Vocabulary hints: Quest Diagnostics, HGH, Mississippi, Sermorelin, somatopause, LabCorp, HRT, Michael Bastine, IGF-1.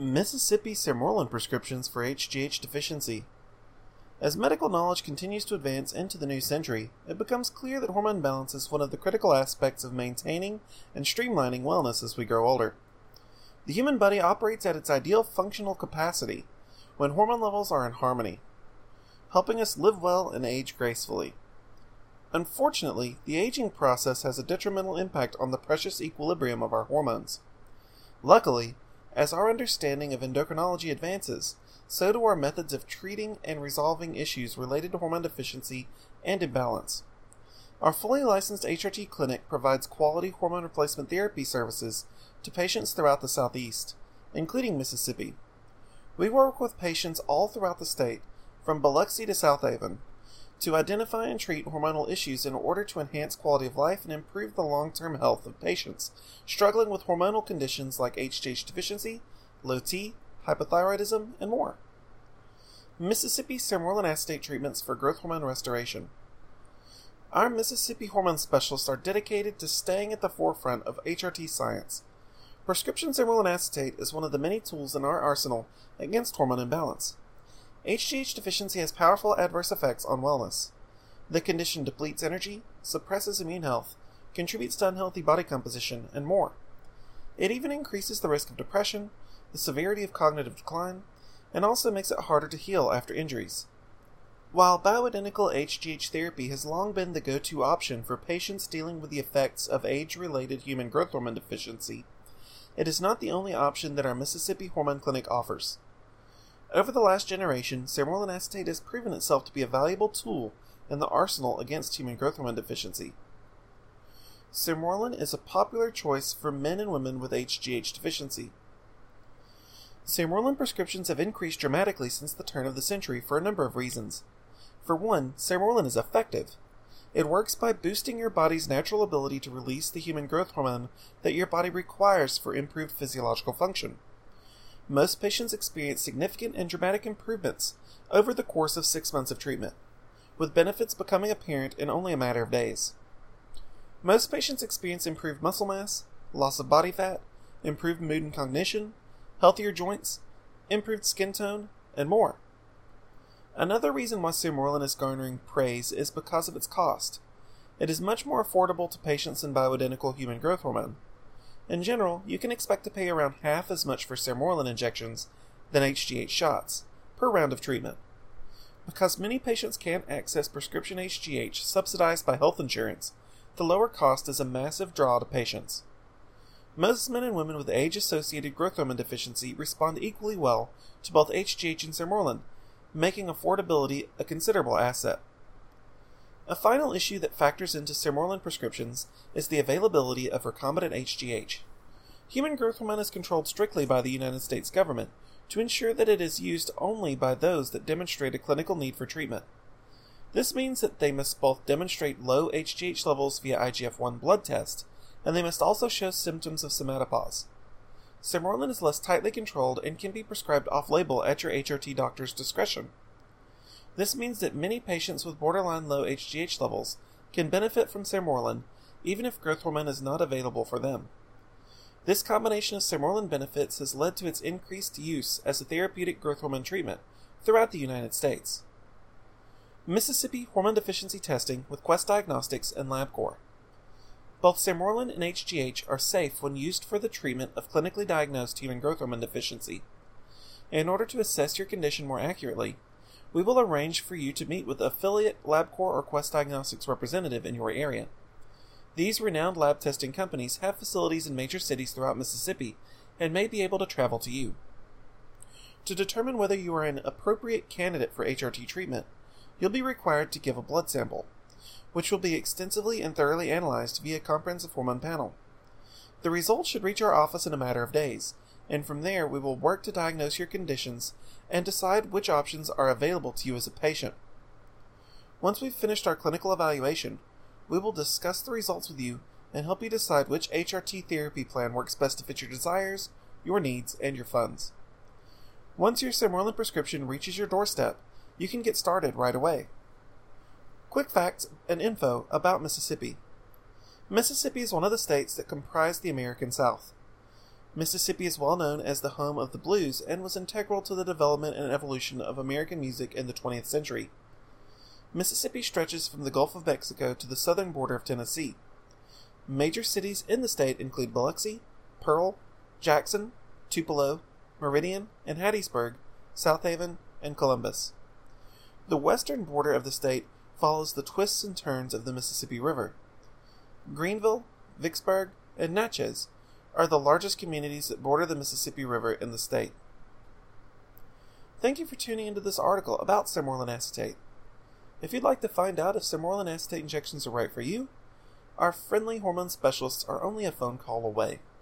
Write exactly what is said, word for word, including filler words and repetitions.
Mississippi Sermorelin prescriptions for H G H deficiency. As medical knowledge continues to advance into the new century, it becomes clear that hormone balance is one of the critical aspects of maintaining and streamlining wellness as we grow older. The human body operates at its ideal functional capacity when hormone levels are in harmony, helping us live well and age gracefully. Unfortunately, the aging process has a detrimental impact on the precious equilibrium of our hormones. Luckily, as our understanding of endocrinology advances, so do our methods of treating and resolving issues related to hormone deficiency and imbalance. Our fully licensed H R T clinic provides quality hormone replacement therapy services to patients throughout the Southeast, including Mississippi. We work with patients all throughout the state, from Biloxi to South Haven, to identify and treat hormonal issues in order to enhance quality of life and improve the long-term health of patients struggling with hormonal conditions like H G H deficiency, low T, hypothyroidism, and more. Mississippi Sermorelin acetate treatments for growth hormone restoration. Our Mississippi hormone specialists are dedicated to staying at the forefront of H R T science. Prescription Sermorelin acetate is one of the many tools in our arsenal against hormone imbalance. H G H deficiency has powerful adverse effects on wellness. The condition depletes energy, suppresses immune health, contributes to unhealthy body composition, and more. It even increases the risk of depression, the severity of cognitive decline, and also makes it harder to heal after injuries. While bioidentical H G H therapy has long been the go-to option for patients dealing with the effects of age-related human growth hormone deficiency, it is not the only option that our Mississippi Hormone Clinic offers. Over the last generation, Sermorelin acetate has proven itself to be a valuable tool in the arsenal against human growth hormone deficiency. Sermorelin is a popular choice for men and women with H G H deficiency. Sermorelin prescriptions have increased dramatically since the turn of the century for a number of reasons. For one, Sermorelin is effective. It works by boosting your body's natural ability to release the human growth hormone that your body requires for improved physiological function. Most patients experience significant and dramatic improvements over the course of six months of treatment, with benefits becoming apparent in only a matter of days. Most patients experience improved muscle mass, loss of body fat, improved mood and cognition, healthier joints, improved skin tone, and more. Another reason why Sermorelin is garnering praise is because of its cost. It is much more affordable to patients than bioidentical human growth hormone. In general, you can expect to pay around half as much for Sermorelin injections than H G H shots per round of treatment. Because many patients can't access prescription H G H subsidized by health insurance, the lower cost is a massive draw to patients. Most men and women with age-associated growth hormone deficiency respond equally well to both H G H and Sermorelin, making affordability a considerable asset. A final issue that factors into Sermorelin prescriptions is the availability of recombinant H G H. Human growth hormone is controlled strictly by the United States government to ensure that it is used only by those that demonstrate a clinical need for treatment. This means that they must both demonstrate low H G H levels via I G F one blood test, and they must also show symptoms of somatopause. Sermorelin is less tightly controlled and can be prescribed off-label at your H R T doctor's discretion. This means that many patients with borderline low H G H levels can benefit from Sermorelin, even if growth hormone is not available for them. This combination of Sermorelin benefits has led to its increased use as a therapeutic growth hormone treatment throughout the United States. Mississippi Hormone Deficiency Testing with Quest Diagnostics and LabCorp. Both Sermorelin and H G H are safe when used for the treatment of clinically diagnosed human growth hormone deficiency. In order to assess your condition more accurately, we will arrange for you to meet with affiliate LabCorp or Quest Diagnostics representative in your area. These renowned lab testing companies have facilities in major cities throughout Mississippi and may be able to travel to you. To determine whether you are an appropriate candidate for H R T treatment, you'll be required to give a blood sample, which will be extensively and thoroughly analyzed via comprehensive hormone panel. The results should reach our office in a matter of days, and from there we will work to diagnose your conditions and decide which options are available to you as a patient. Once we've finished our clinical evaluation, we will discuss the results with you and help you decide which H R T therapy plan works best to fit your desires, your needs, and your funds. Once your Sermorelin prescription reaches your doorstep, you can get started right away. Quick facts and info about Mississippi. Mississippi is one of the states that comprise the American South. Mississippi is well known as the home of the blues and was integral to the development and evolution of American music in the twentieth century. Mississippi stretches from the Gulf of Mexico to the southern border of Tennessee. Major cities in the state include Biloxi, Pearl, Jackson, Tupelo, Meridian, and Hattiesburg, South Haven, and Columbus. The western border of the state follows the twists and turns of the Mississippi River. Greenville, Vicksburg, and Natchez are the largest communities that border the Mississippi River in the state. Thank you for tuning into this article about Sermorelin acetate. If you'd like to find out if Sermorelin acetate injections are right for you, our friendly hormone specialists are only a phone call away.